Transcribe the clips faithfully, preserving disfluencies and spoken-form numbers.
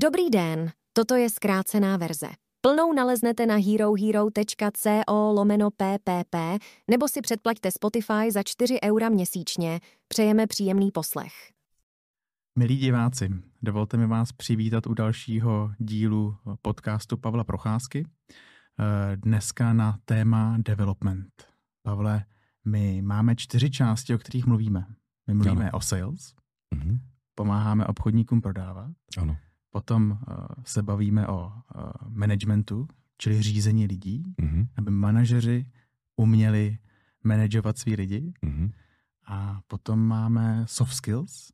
Dobrý den, toto je zkrácená verze. Plnou naleznete na herohero.co lomeno PPP nebo si předplaťte Spotify za čtyři eura měsíčně. Přejeme příjemný poslech. Milí diváci, dovolte mi vás přivítat u dalšího dílu podcastu Pavla Procházky. Dneska na téma development. Pavle, my máme čtyři části, o kterých mluvíme. My mluvíme ano. o sales, mhm. pomáháme obchodníkům prodávat, ano. potom uh, se bavíme o uh, managementu, čili řízení lidí, mhm. aby manažeři uměli manažovat svý lidi. Mhm. A potom máme soft skills,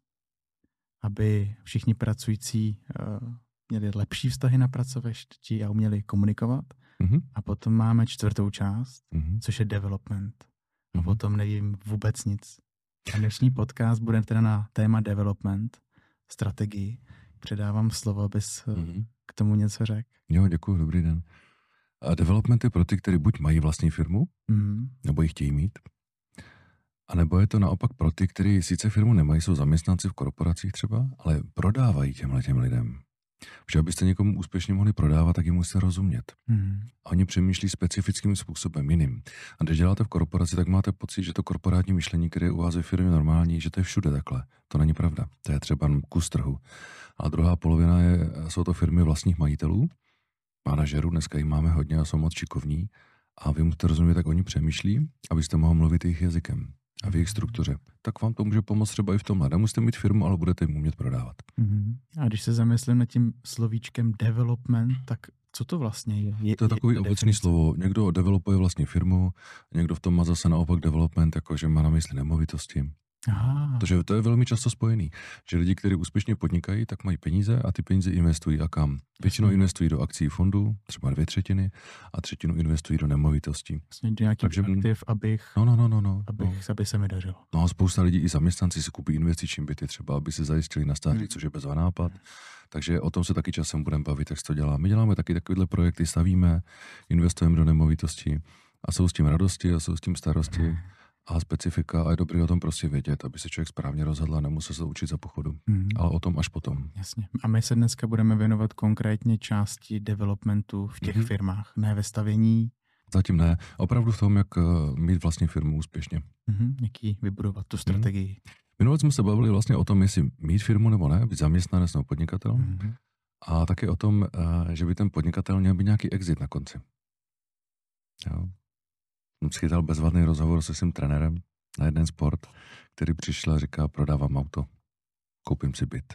aby všichni pracující uh, měli lepší vztahy na pracovišti a uměli komunikovat. Mm-hmm. A potom máme čtvrtou část, mm-hmm. což je development. Mm-hmm. A potom nevím vůbec nic. A dnešní podcast bude teda na téma development, strategii. Předávám slovo, abys mm-hmm. k tomu něco řekl. Jo, děkuji, dobrý den. A development je pro ty, kteří buď mají vlastní firmu, mm-hmm. nebo ji chtějí mít, anebo je to naopak pro ty, kteří sice firmu nemají, jsou zaměstnanci v korporacích třeba, ale prodávají těmhle těm lidem. Protože abyste někomu úspěšně mohli prodávat, tak jim musíte rozumět. Mm. A oni přemýšlí specifickým způsobem jiným. A když děláte v korporaci, tak máte pocit, že to korporátní myšlení, které je u vás ve firmě normální, že to je všude takhle. To není pravda. To je třeba kus trhu. A druhá polovina je, jsou to firmy vlastních majitelů, manažerů, dneska jich máme hodně a jsou moc šikovní. A vy musíte rozumět, jak oni přemýšlí, abyste mohli mluvit jejich jazykem a v jejich struktuře. Tak vám to může pomoct třeba i v tomhle. Nemusíte mít firmu, ale budete jim umět prodávat. Mm-hmm. A když se zamyslím nad tím slovíčkem development, tak co to vlastně je? je to je takový obecný slovo. Někdo developuje vlastní firmu, někdo v tom má zase naopak development, jakože má na mysli nemovitosti. Aha. Protože to je velmi často spojený, že lidi, kteří úspěšně podnikají, tak mají peníze a ty peníze investují a kam? Většinou investují do akcií fondů, třeba dvě třetiny, a třetinu investují do nemovitostí. Vlastně do nějakých Takže, aktiv, abych, no, no, no, no, no, abych no. aby se mi dařilo. No a spousta lidí i zaměstnanci si kupí investiční byty třeba, aby se zajistili na stáří, hmm. což je bezva nápad. Hmm. Takže o tom se taky časem budeme bavit, jak se to dělá. My děláme taky takovýhle projekty, stavíme, investujeme do nemovitostí a jsou s tím radosti a jsou s tím starosti. Hmm. A specifika a je dobrý o tom prostě vědět, aby se člověk správně rozhodl a nemusel se učit za pochodu, mm. ale o tom až potom. Jasně. A my se dneska budeme věnovat konkrétně části developmentu v těch mm. firmách, ne ve stavění? Zatím ne. Opravdu v tom, jak mít vlastní firmu úspěšně. Mm. Jaký vybudovat tu strategii? Mm. Minulé jsme se bavili vlastně o tom, jestli mít firmu nebo ne, být zaměstnanec nebo podnikatel. Mm. A taky o tom, že by ten podnikatel měl být nějaký exit na konci. Jo. Schytal bezvadný rozhovor se svým trenérem na jeden sport, který přišel a říká, prodávám auto, koupím si byt.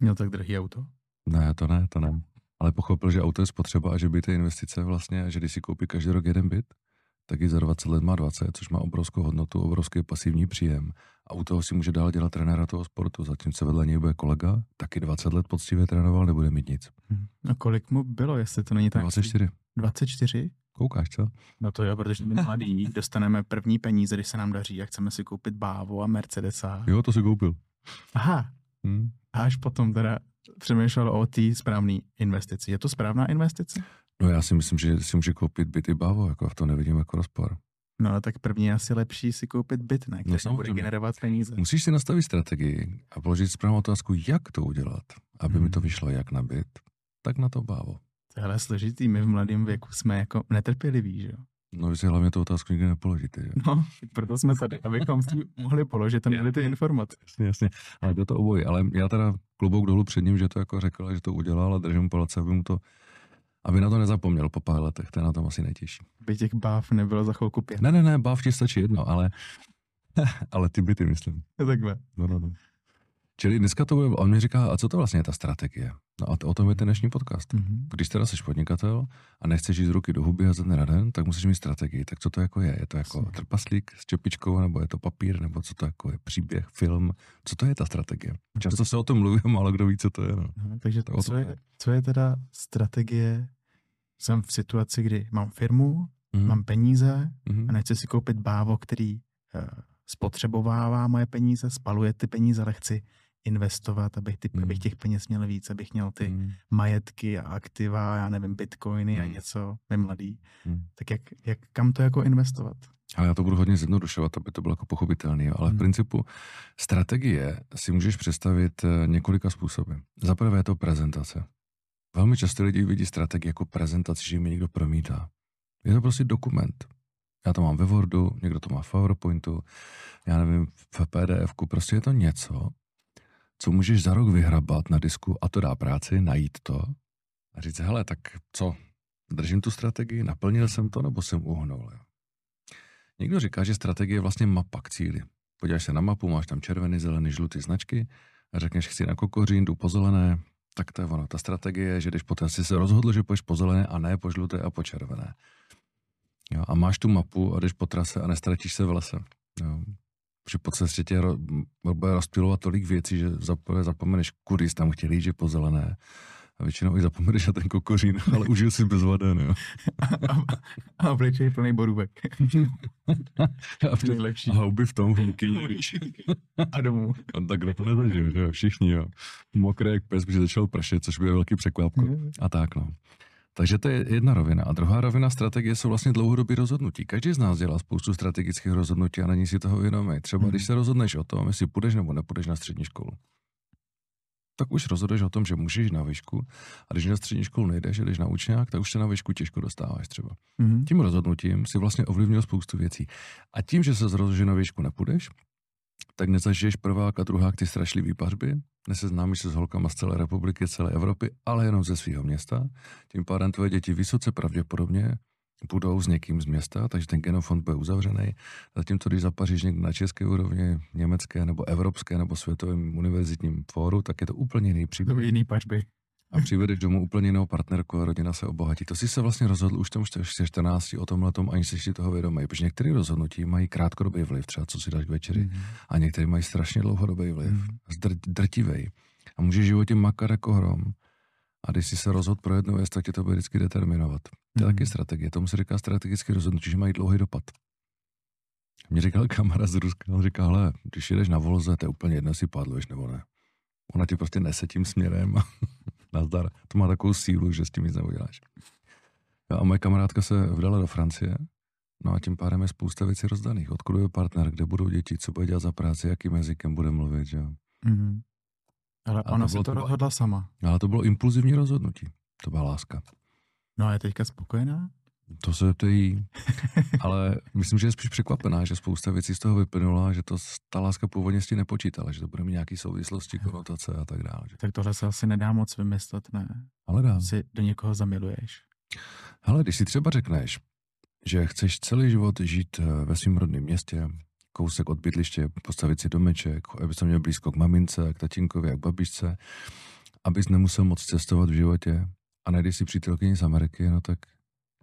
Měl tak drahý auto? Ne, to ne, to ne. Ale pochopil, že auto je spotřeba a že by ty investice vlastně, že když si koupí každý rok jeden byt, tak ji za dvacet let má dvacet, což má obrovskou hodnotu, obrovský pasivní příjem. A u toho si může dál dělat trenéra toho sportu, zatímco vedle něj bude kolega, taky dvacet let poctivě trénoval, nebude mít nic. A kolik mu bylo, jestli to není tak? dvacet čtyři. dvacet čtyři? Koukáš, co? No to jo, protože my mladí dostaneme první peníze, když se nám daří a chceme si koupit Bávu a Mercedesa. Jo, to si koupil. Aha. Hmm. A až potom teda přemýšlel o té správné investici. Je to správná investice? No já si myslím, že si může koupit byt i Bávu, jako v tom nevidím jako rozpor. No tak první je asi lepší si koupit byt, ne? Který no, bude generovat peníze. Musíš si nastavit strategii a položit správnou otázku, jak to udělat, aby hmm. mi to vyšlo jak na byt, tak na to Bávu. Hele, složitý, my v mladém věku jsme jako netrpěliví, že jo? No, vy si hlavně tu otázku nikdy nepoložíte, že? No, proto jsme tady, abychom si mohli položit a měli ty informace. Jasně, jasně, ale to to obojí, ale já teda klobouk dolů před ním, že to jako řekl, že to udělal a držím palce, aby mu to, aby na to nezapomněl po pár letech, to je na tom asi nejtěžší. By těch báv nebylo za chvilku pět. Ne, ne, ne, báv ti stačí jedno, ale, ale ty by ty myslím. Je takhle. No, no, no. Čili dneska to bude, on mi říká, a co to vlastně je ta strategie? No a to, o tom je ten dnešní podcast. Mm-hmm. Když teda jsi podnikatel a nechceš jít z ruky do huby a ze dne na den, tak musíš mít strategii. Tak co to jako je? Je to jako Jsme. trpaslík s čepičkou, nebo je to papír, nebo co to jako je? Příběh, film? Co to je ta strategie? Často se o tom mluví a málo kdo ví, co to je. No. No, takže to, co, je, co je teda strategie? Jsem v situaci, kdy mám firmu, mm-hmm. mám peníze mm-hmm. a nechci si koupit bávo, který uh, spotřebovává moje peníze, spaluje ty peníze, ale chci investovat, abych, ty, mm. abych těch peněz měl víc, abych měl ty mm. majetky a aktiva, já nevím, bitcoiny mm. a něco, nevím, mladý. Mm. Tak jak, jak, kam to jako investovat? Ale já to budu hodně zjednodušovat, aby to bylo jako pochopitelné. Ale v principu strategie si můžeš představit několika způsoby. Za prvé je to prezentace. Velmi často lidi vidí strategii jako prezentaci, že jim někdo promítá. Je to prostě dokument. Já to mám ve Wordu, někdo to má v PowerPointu, já nevím, v P D F ku. Prostě je to něco, co můžeš za rok vyhrabat na disku a to dá práci, najít to a říct, hele, tak co, držím tu strategii, naplnil jsem to nebo jsem uhnul. Někdo říká, že strategie je vlastně mapa k cíli. Podíváš se na mapu, máš tam červený, zelený, žlutý značky a řekneš, chci na Kokořín, jdu po zelené, tak to je ono. Ta strategie je, že když poté jsi se rozhodl, že půjdeš po zelené a ne po žluté a po červené. Jo, a máš tu mapu a jdeš po trase a nestratíš se v lese. Jo. Protože po cestě tě ro, bude rozptilovat tolik věcí, že zapomeneš, kudy jsi tam chtěl jít, že po zelené. A většinou i zapomeneš na ten Kokořín, ale užil jsi bezvaden, jo. A obličej plný borůvek. A nejlepší. Houby v tom vůkyni. A domů. A takhle to nezažil, že jo, všichni, jo. Mokré jak pes, protože začal pršet, což bude velký překvapko. A tak, no. Takže to je jedna rovina. A druhá rovina strategie jsou vlastně dlouhodobé rozhodnutí. Každý z nás dělá spoustu strategických rozhodnutí a není si toho vědomý. Třeba hmm. když se rozhodneš o tom, jestli půjdeš nebo nepůjdeš na střední školu, tak už rozhodneš o tom, že můžeš na výšku a když na střední školu nejdeš, jdeš na učňák, tak už se na výšku těžko dostáváš třeba. Hmm. Tím rozhodnutím si vlastně ovlivnil spoustu věcí. A tím, že se zrozhodneš, že na výšku nepůjdeš, tak nezažiješ prvák a druhák ty strašlivý pařby, neseznámíš se s holkama z celé republiky, celé Evropy, ale jenom ze svého města. Tím pádem tvoje děti vysoce pravděpodobně budou s někým z města, takže ten genofond bude uzavřený. Zatímco když zapaříš někde na české úrovni, německé nebo evropské nebo světovém univerzitním fóru, tak je to úplně jiný příběh. To jiný pařby. A přivedeš domů úplně jinou partnerku a rodina se obohatí. To si se vlastně rozhodl už tam čtrnácti o tomhletom, ani si toho vědomý, protože některé rozhodnutí mají krátkodobý vliv, třeba co si dáš k večeři, mm. a některé mají strašně dlouhodobý vliv, mm. dr- drtivej. A můžeš v životě makat jako hrom. A když si se rozhod pro jednu věc, tak tě to bude vždycky determinovat. To je mm. taky strategie, tomu se říká strategické rozhodnutí, že mají dlouhý dopad. Mě říkal kamarád z Ruska, on říkal, hele, když jedeš na Volze, to je úplně jedno, jestli padluješ nebo ne. Ona ti prostě nese tím směrem. Nazdar. To má takovou sílu, že s tím nic neuděláš. A moje kamarádka se vdala do Francie, no a tím pádem je spousta věcí rozdaných. Odkud je partner, kde budou děti, co bude dělat za práci, jakým jazykem bude mluvit, jo. Mm-hmm. Ale a ona to bylo, se to rozhodla sama. Ale to bylo impulzivní rozhodnutí. To byla láska. No a je teďka spokojená? To se ptají, ale myslím, že je spíš překvapená, že spousta věcí z toho vyplynula, že to ta láska původně s tím nepočítala, že to bude mít nějaký souvislosti, konotace a tak dále. Že? Tak tohle se asi nedá moc vymyslet, ne? Ale dá. Si do někoho zamiluješ. Hele, když si třeba řekneš, že chceš celý život žít ve svém rodném městě, kousek od bydliště, postavit si domeček, aby se měl blízko k mamince, k tatínkovi a k babičce, abys nemusel moc cestovat v životě a najdeš si přítelkyni z Ameriky, no tak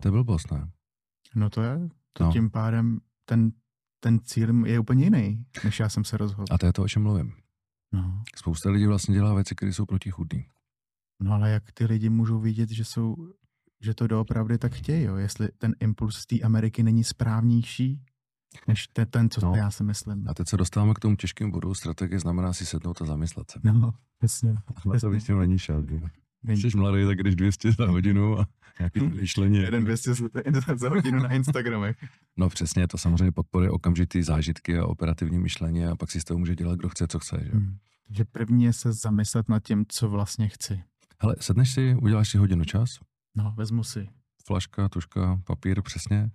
to je blbost, ne? No to je. To no. Tím pádem ten, ten cíl je úplně jiný, než já jsem se rozhodl. A to je to, o čem mluvím. No. Spousta lidí vlastně dělá věci, které jsou protichůdný. No ale jak ty lidi můžou vidět, že jsou, že to doopravdy tak chtějí, jo? Jestli ten impuls z té Ameriky není správnější, než ten, ten co no. já si myslím. A teď se dostáváme k tomu těžkému bodu. Strategie znamená si sednout a zamyslet se. No, jasně. Ale to většinou není šád, jo? Jsi mladý, tak jdeš dvě stě za hodinu a nějaký myšlení. Jeden dvě stě za hodinu na Instagramech. No přesně, to samozřejmě podporuje okamžitý zážitky a operativní myšlení a pak si z toho může dělat, kdo chce, co chce. Že? Hmm. Takže první je se zamyslet nad tím, co vlastně chci. Hele, sedneš si, uděláš si hodinu čas? No, vezmu si. Flaška, tužka, papír, přesně.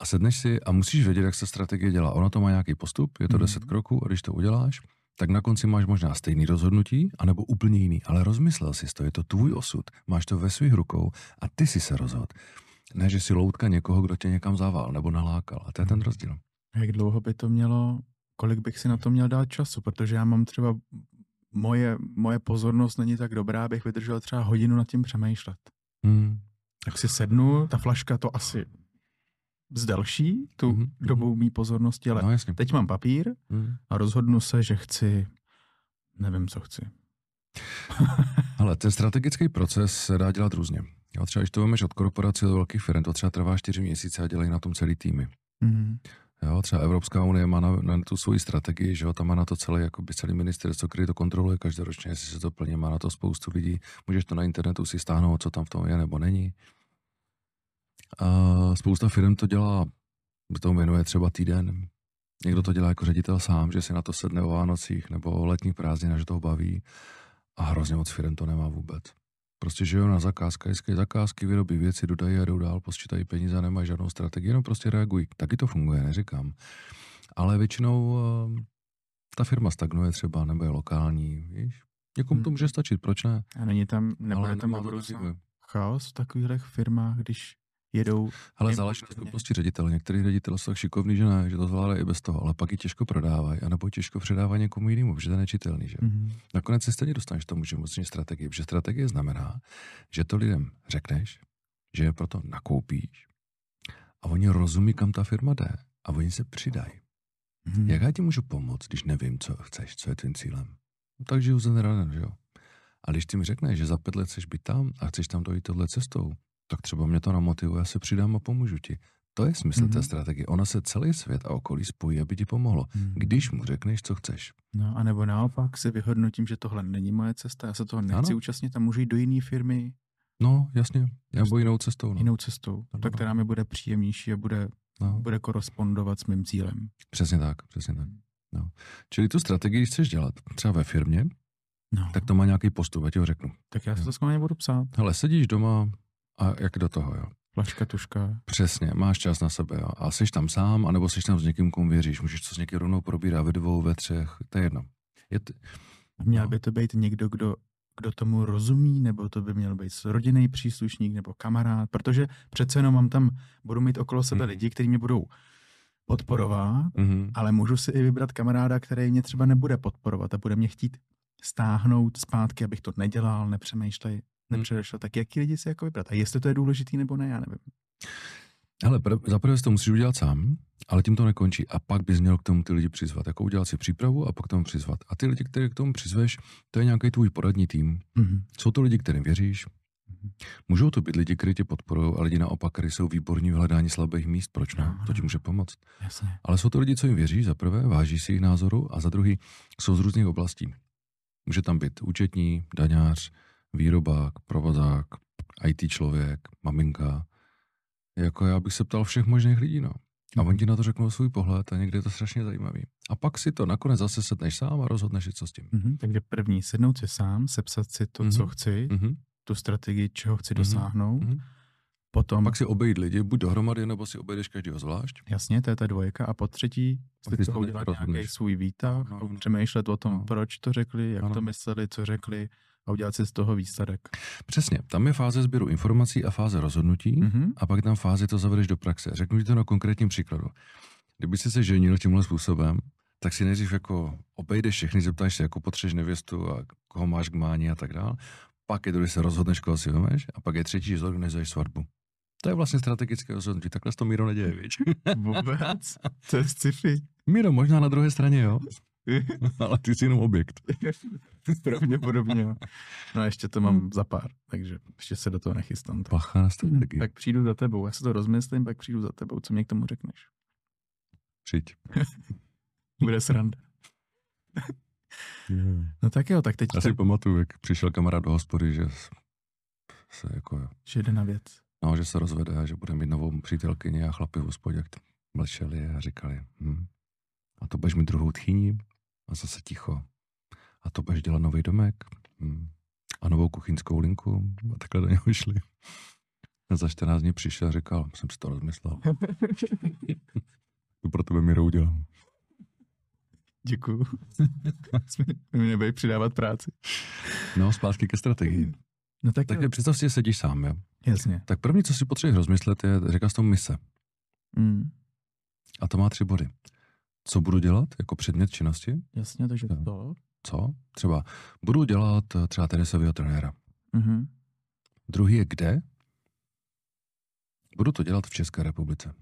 A sedneš si a musíš vědět, jak se strategie dělá. Ono to má nějaký postup, je to hmm. deset kroků a když to uděláš, tak na konci máš možná stejný rozhodnutí, anebo úplně jiný, ale rozmyslel jsi to, je to tvůj osud, máš to ve svých rukou a ty jsi se rozhodl. Ne, že jsi loutka někoho, kdo tě někam zavál nebo nalákal a to je ten rozdíl. Jak dlouho by to mělo, kolik bych si na to měl dát času, protože já mám třeba, moje, moje pozornost není tak dobrá, abych vydržel třeba hodinu nad tím přemýšlet. Hmm. Tak si sednu, ta flaška to asi z další tu mm-hmm. dobu mý pozornosti, ale no, teď mám papír mm. a rozhodnu se, že chci, nevím, co chci. Ale ten strategický proces se dá dělat různě. Jo, třeba když to vemeš od korporace do velkých firm, to třeba trvá čtyři měsíce a dělají na tom celý týmy. Mm-hmm. Jo, třeba Evropská unie má na, na tu svoji strategii, že jo, tam má na to celý, jakoby celý ministerstvo, který to kontroluje každoročně, jestli se to plně, má na to spoustu lidí, můžeš to na internetu si stáhnout, co tam v tom je nebo není. A spousta firm to dělá tomu věnuje třeba týden. Někdo to dělá jako ředitel sám, že si na to sedne o Vánocích nebo o letních prázdninách, že toho baví, a hrozně moc firem to nemá vůbec. Prostě žijou na zakázky, hezké zakázky, vyrobí věci, dodají a jdou dál, posčítají peníze a nemají žádnou strategii, jenom prostě reagují. Taky to funguje, neříkám. Ale většinou uh, ta firma stagnuje třeba, nebo je lokální, víš? Někomu hmm. to může stačit, proč ne? A není tam, nebude tam chaos v takových firmách, když jedou... Ale záleží na schopnosti ředitele. Některý ředitelé jsou tak šikovný, že ne, že to zvládají i bez toho, ale pak ji těžko prodávají, anebo těžko předávají někomu jinému, protože to je nečitelný, že? Mm-hmm. Nakonec se stejně dostaneš tomu, že musíš strategii, protože strategie znamená, že to lidem řekneš, že je proto nakoupíš a oni rozumí, kam ta firma jde a oni se přidají. Mm-hmm. Jak já ti můžu pomoct, když nevím, co chceš, co je tvým cílem? No, takže už generálně, že jo? A když ty mi řekneš, že za pět let chceš být tam a chceš tam dojít tohle cestou, tak třeba mě to namotivuje, já se přidám a pomůžu ti. To je smysl mm-hmm. té strategie. Ona se celý svět a okolí spojí, aby ti pomohlo, mm-hmm. když mu řekneš, co chceš. No a nebo naopak si vyhodnotím, že tohle není moje cesta, já se toho nechci ano. účastnit a můžu jít do jiné firmy. No, jasně, nebo jinou cestou. No. Jinou cestou, no, tak, která mi bude příjemnější a bude, no. bude korespondovat s mým cílem. Přesně tak, přesně tak. No. Čili tu strategii chceš dělat třeba ve firmě, no. tak to má nějaký postup, já ti ho řeknu. Tak já se to skvěle budu psát. Hele, sedíš doma a jak do toho, jo? Plačka, tuška. Přesně, máš čas na sebe, jo. A jsi tam sám, anebo jsi tam s někým, komu věříš. Můžeš to s někým rovnou probírat ve dvou, ve třech, to je jedno. Je t... Měl by to být někdo, kdo, kdo tomu rozumí, nebo to by měl být rodinný příslušník, nebo kamarád, protože přece jenom mám tam, budu mít okolo sebe hmm. lidi, kteří mě budou podporovat, hmm. ale můžu si i vybrat kamaráda, který mě třeba nebude podporovat a bude mě chtít stáhnout zpátky, abych to nedělal, nepřemýšlej. nepředešlo, tak jaký lidi si jako vybrat? A jestli to je důležitý nebo ne, já nevím. Hele, zaprvé si to musíš udělat sám, ale tím to nekončí. A pak bys měl k tomu ty lidi přizvat. Jako udělat si přípravu a pak k tomu přizvat. A ty lidi, které k tomu přizveš, to je nějaký tvůj poradní tým. Mm-hmm. Jsou to lidi, kterým věříš. Mm-hmm. Můžou to být lidi, kteří tě podporují, a lidi naopak, kteří jsou výborní v hledání slabých míst. Proč ne? No, to ti může pomoct. Jasně. Ale jsou to lidi, co jim věří, za prvé, váží si jejich názoru, a za druhý jsou z různých oblastí. Může tam být účetní, daňář, výrobák, provozák, í té člověk, maminka. Jako já bych se ptal všech možných lidí, no. A oni ti na to řeknou svůj pohled a někdy je to strašně zajímavý. A pak si to nakonec zase sedneš sám a rozhodneš, co s tím. Mm-hmm. Takže první, sednout si sám, sepsat si to, mm-hmm. co chci, mm-hmm. tu strategii, čeho chci mm-hmm. dosáhnout. Mm-hmm. Potom... Pak si obejít lidi, buď dohromady, nebo si obejdeš každýho zvlášť. Jasně, to je ta dvojka. A po třetí, si toho udělat nějaký svůj výtah, no, no, no. přemýšlet o tom, no. proč to řekli, jak no, no. to mysleli, co řekli, a udělat si z toho výsledek. Přesně, tam je fáze sběru informací a fáze rozhodnutí mm-hmm. a pak tam fáze to zavedeš do praxe. Řeknu ti to na konkrétním příkladu. Kdyby jsi se ženil tímhle způsobem, tak si nejdřív jako obejdeš všechny, zeptáš se, jako potřebuješ nevěstu a koho máš k mání a tak dál. Pak je druhý, se rozhodneš, koho si vemeš, a pak je třetí, že zorganizuješ svatbu. To je vlastně strategické rozhodnutí. Takhle se to, Míro, neděje, víš? Vůbec? To je sci-fi. Míro, možná na druhé straně, jo? Ale ty jsi jenom objekt. Pravděpodobně. No a ještě to mám za pár, takže ještě se do toho nechystám. Tak. Pacha na strategii. Tak přijdu za tebou, já se to rozmyslím, pak přijdu za tebou, co mě k tomu řekneš. Přijď. Bude sranda. Yeah. No tak jo, tak teď... Já si tak... pamatuju, jak přišel kamarád do hospody, že se jako... Že jde na věc. No, že se rozvede a že bude mít novou přítelkyni, a chlapi v hospodě, jak to mlčeli a říkali... Hm. A to budeš mít druhou tchýni a zase ticho. A to budeš dělat nový domek a novou kuchyňskou linku a takhle do něho šli. A za čtrnáct dní přišel a říkal, jsem si to rozmyslel. To pro tebe, Miro, udělám. Děkuju. Mě bude přidávat práci. No, zpátky ke strategii. No tak Takže představ si, že sedíš sám, jo? Jasně. Tak první, co si potřebuješ rozmyslet, je, říká se tomu mise. Mm. A to má tři body. Co budu dělat jako předmět činnosti? Jasně, takže to. Co? Třeba budu dělat třeba tenisového trenéra. Mm-hmm. Druhý je kde? Budu to dělat v České republice.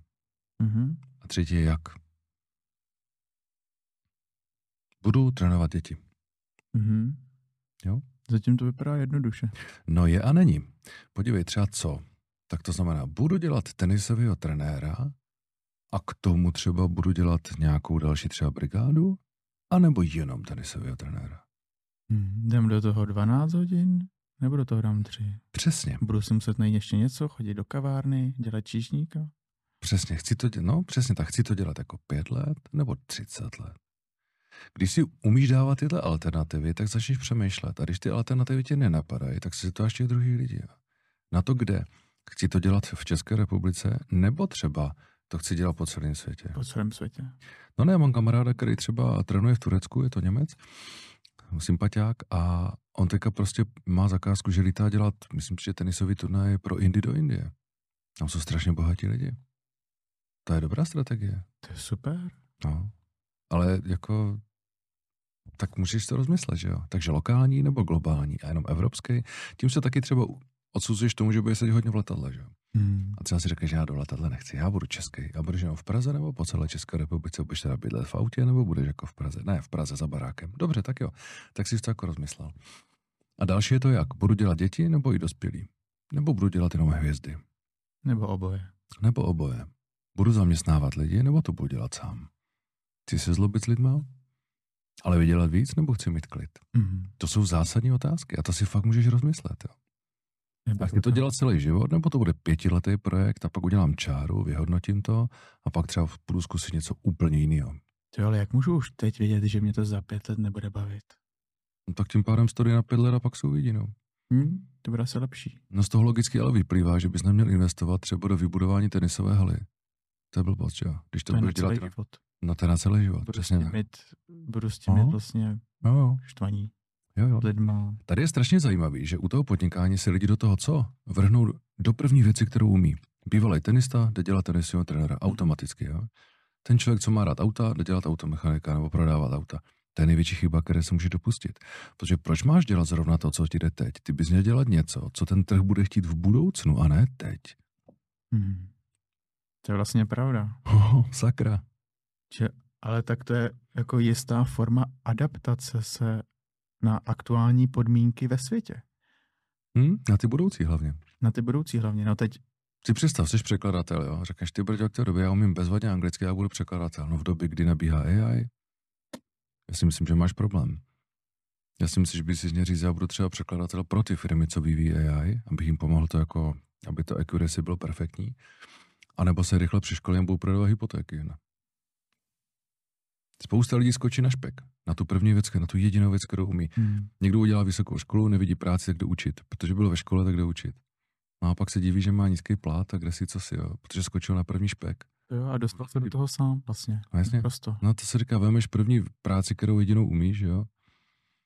Mm-hmm. A třetí je jak? Budu trénovat děti. Mm-hmm. Jo? Zatím to vypadá jednoduše. No je a není. Podívej, třeba co? Tak to znamená, budu dělat tenisového trenéra a k tomu třeba budu dělat nějakou další třeba brigádu, anebo jenom tenisového trenéra. Hmm, jdem do toho dvanáct hodin, nebo do toho dám tři. Přesně. Budu si muset najít ještě něco, chodit do kavárny, dělat číšníka. Přesně, chci to dělat, no, přesně tak, chci to dělat jako pět let nebo třicet let. Když si umíš dávat tyhle alternativy, tak začneš přemýšlet. A když ty alternativy tě nenapadají, tak si to ještě druhý lidi. Na to kde? Chci to dělat v České republice, nebo třeba to chci dělat po celém světě? Po celém světě. No ne, mám kamaráda, který třeba trénuje v Turecku, je to Němec, sympatiák, a on teďka prostě má zakázku, že lítá dělat, myslím, že tenisový turnaj pro Indii do Indie. Tam jsou strašně bohatí lidi. To je dobrá strategie. To je super. No, ale jako... tak můžeš to rozmyslet, že jo? Takže lokální nebo globální a jenom evropský. Tím se taky třeba odsuzuješ tomu, že bude sedět hodně v letadle, že jo? Hmm. A třeba si řekneš, že já do letadle nechci, já budu český. A budeš jenom v Praze nebo po celé České republice, budeš teda bydlet v autě nebo budeš jako v Praze? Ne, v Praze za barákem. Dobře, tak jo. Tak jsi to jako rozmyslel. A další je to jak? Budu dělat děti nebo i dospělí? Nebo budu dělat jenom hvězdy? Nebo oboje. Nebo oboje. Budu zaměstnávat lidi nebo to budu dělat sám? Chci se zlobit s lidma? Ale vydělat víc, nebo chci mít klid? Mm-hmm. To jsou zásadní otázky a to si fakt můžeš rozmyslet. Jo. A chci to dělat celý život, nebo to bude pětiletý projekt a pak udělám čáru, vyhodnotím to a pak třeba budu zkusit něco úplně jiného. Jo, ale jak můžu už teď vědět, že mě to za pět let nebude bavit? No, tak tím pádem story na pět let a pak se uvidí, no. Hmm, to bude asi lepší. No z toho logicky ale vyplývá, že bys neměl investovat třeba do vybudování tenisové haly. To je blbost, jo. Když to, to budeš dělat... No to je na celý život, budu přesně tak. Mít, budu s tím mít vlastně no, jo. štvaní jo, jo. lidma. Tady je strašně zajímavý, že u toho podnikání si lidi do toho co? Vrhnou do první věci, kterou umí. Bývalý tenista jde dělat tenisového trenéra hmm. automaticky. Jo? Ten člověk, co má rád auta, jde dělat automechanika nebo prodávat auta. To je největší chyba, které se může dopustit. Protože proč máš dělat zrovna to, co ti jde teď? Ty bys měl dělat něco, co ten trh bude chtít v budoucnu a ne teď. Hmm. To je vlastně pravda. Oh, sakra. Že, ale tak to je jako jistá forma adaptace se na aktuální podmínky ve světě. Hmm, na ty budoucí hlavně. Na ty budoucí hlavně, no teď. Si představ, jsi překladatel, jo, řekneš, ty brďo, v té době já umím bezvadně anglicky, já budu překladatel, no v době, kdy nabíhá A I, já si myslím, že máš problém. Já si myslím, že by si mě říct, já budu třeba překladatel pro ty firmy, co vyvíjí A I, abych jim pomohl to jako, aby to accuracy bylo perfektní, anebo se rychle přeškolím, budu prodávat hypotéky, ne? Spousta lidí skočí na špek, na tu první věc, na tu jedinou věc, kterou umí. Hmm. Někdo udělá vysokou školu, nevidí práci, tak jde učit, protože byl ve škole, tak jde učit. No a pak se diví, že má nízký plát a kde si co si, jo, protože skočil na první špek. Jo, a dostal se do toho sám vlastně. No, jasně. Prosto. No to se říká, vemeš první práci, kterou jedinou umíš, jo.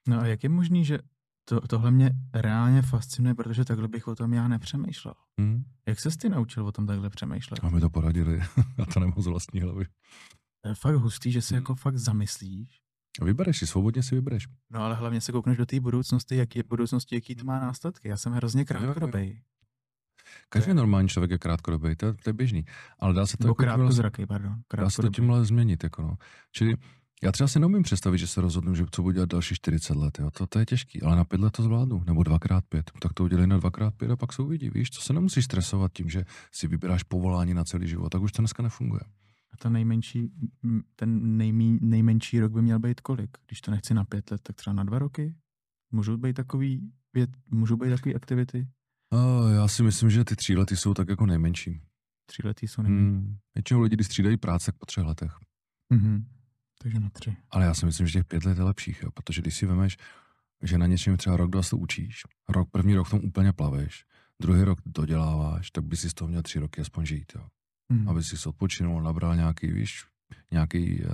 No a jak je možný, že to, tohle mě reálně fascinuje, protože takhle bych o tom já nepřemýšlel. Hmm? Jak ses ty naučil o tom takhle přemýšlet? A my to poradili, já to nemám z vlastní hlavy. To je fakt hustý, že si jako fakt zamyslíš. A vybereš si, svobodně si vybereš. No ale hlavně se koukneš do té budoucnosti, jaký je budoucnosti, jaký to má následky. Já jsem hrozně krátkodobý. Každý je... normální člověk je krátkodobý, to, to je běžný. Ale dá se to, jako krátkozraký, pardon. Dá se to tímhle změnit. Jako no. Čili já třeba si neumím představit, že se rozhodnu, že co budu dělat další čtyřicet let. Jo. To, to je těžký, ale na pět let to zvládnu. Nebo dvakrát pět. Tak to udělej na dvakrát pět a pak se uvidí. Víš, to se nemusíš stresovat tím, že si vybíráš povolání na celý život. Tak už to dneska nefunguje. A ta nejmenší, ten nejmí, nejmenší rok by měl být kolik? Když to nechci na pět let, tak třeba na dva roky? Můžou být takový, můžou být takový aktivity? Uh, já si myslím, že ty tří lety jsou tak jako nejmenší. Tří lety jsou nejmenší. Hmm. Většinou lidi, když střídají práce, tak po třech letech. Mm-hmm. Takže na tři. Ale já si myslím, že těch pět let je lepších, jo? Protože když si vemeš, že na něčem třeba rok, dva se učíš, rok, první rok v tom úplně plaveš, druhý rok doděláváš, tak by si z toho měl tři roky aspoň žít, jo? Hmm. Aby si se odpočinul, nabral nějaký, víš, nějaký uh,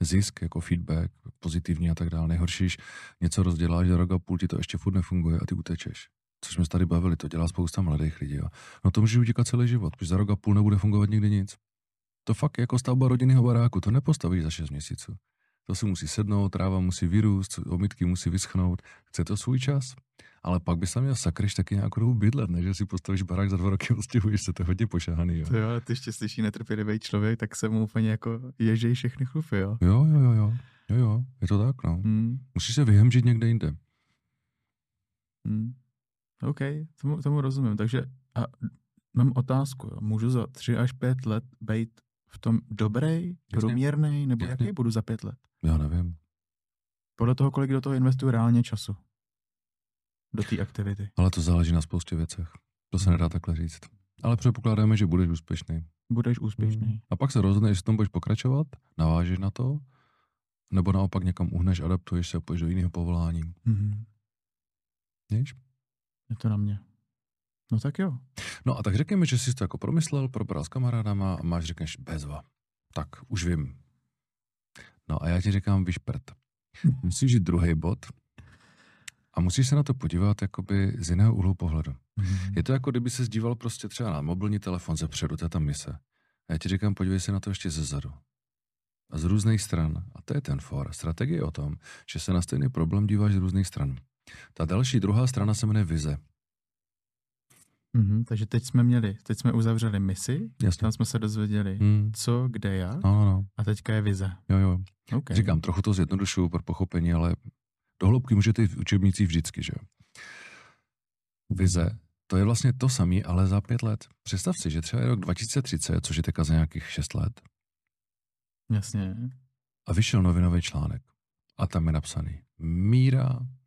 zisk, jako feedback, pozitivní a tak dále. Nejhorší, něco rozděláš za rok a půl, ti to ještě furt nefunguje a ty utečeš. Což jsme se tady bavili, to dělá spousta mladých lidí. Jo. No to můžeš utíkat celý život, protože za rok a půl nebude fungovat nikdy nic. To fakt je jako stavba rodinného baráku, to nepostavíš za šest měsíců. To si musí sednout, tráva musí vyrůst, omytky musí vyschnout, chce to svůj čas. Ale pak by se měl sakryš taky nějakou dobu bydlet, než si postavíš barák za dva roky, odstěhuješ se, to je hodně pošahaný. Jo. To jo, ale ty ještě slyší netrpělivý člověk, tak se mu úplně jako ježejí všechny chlupy, jo? Jo, jo, jo, jo, jo, jo, je to tak, no. Hmm. Musíš se vyhemžit někde jinde. Hmm. OK, tomu, tomu rozumím, takže a mám otázku, jo. Můžu za tři až pět let být v tom dobrý, průměrný, nebo Jasně. jaký budu za pět let? Já nevím. Podle toho, kolik do toho investuju reálně času. Do té aktivity. Ale to záleží na spoustě věcech. To se nedá takhle říct. Ale předpokládáme, že budeš úspěšný. Budeš úspěšný. Hmm. A pak se rozhodneš, jestli v tom budeš pokračovat, navážeš na to, nebo naopak někam uhneš, adaptuješ se a půjdeš do jiného povolání. Hmm. Víš? Je to na mě. No tak jo. No a tak řekněme, že jsi to jako promyslel, probral s kamarádama a máš, řekneš, bezva. Tak, už vím. No a já ti říkám, vyšprt. Musíš jít druhý bod a musíš se na to podívat jakoby z jiného úhlu pohledu. Mm-hmm. Je to jako, kdyby se díval prostě třeba na mobilní telefon ze předu, to je ta mise. A já ti říkám, podívej se na to ještě ze zadu. A z různých stran. A to je ten for. Strategie je o tom, že se na stejný problém díváš z různých stran. Ta další, druhá strana se jmenuje vize. Mm-hmm, takže teď jsme měli, teď jsme uzavřeli misi, jasně. Tam jsme se dozvěděli, mm. co, kde, jak, no, no. A teďka je vize. Jo, jo. Okay. Říkám, trochu to zjednodušuju pro pochopení, ale do hloubky můžete v učebnicích vždycky, že jo. Vize, to je vlastně to samé, ale za pět let. Představ si, že třeba je rok dva tisíce třicet, což je teďka za nějakých šest let. Jasně. A vyšel novinový článek a tam je napsaný míra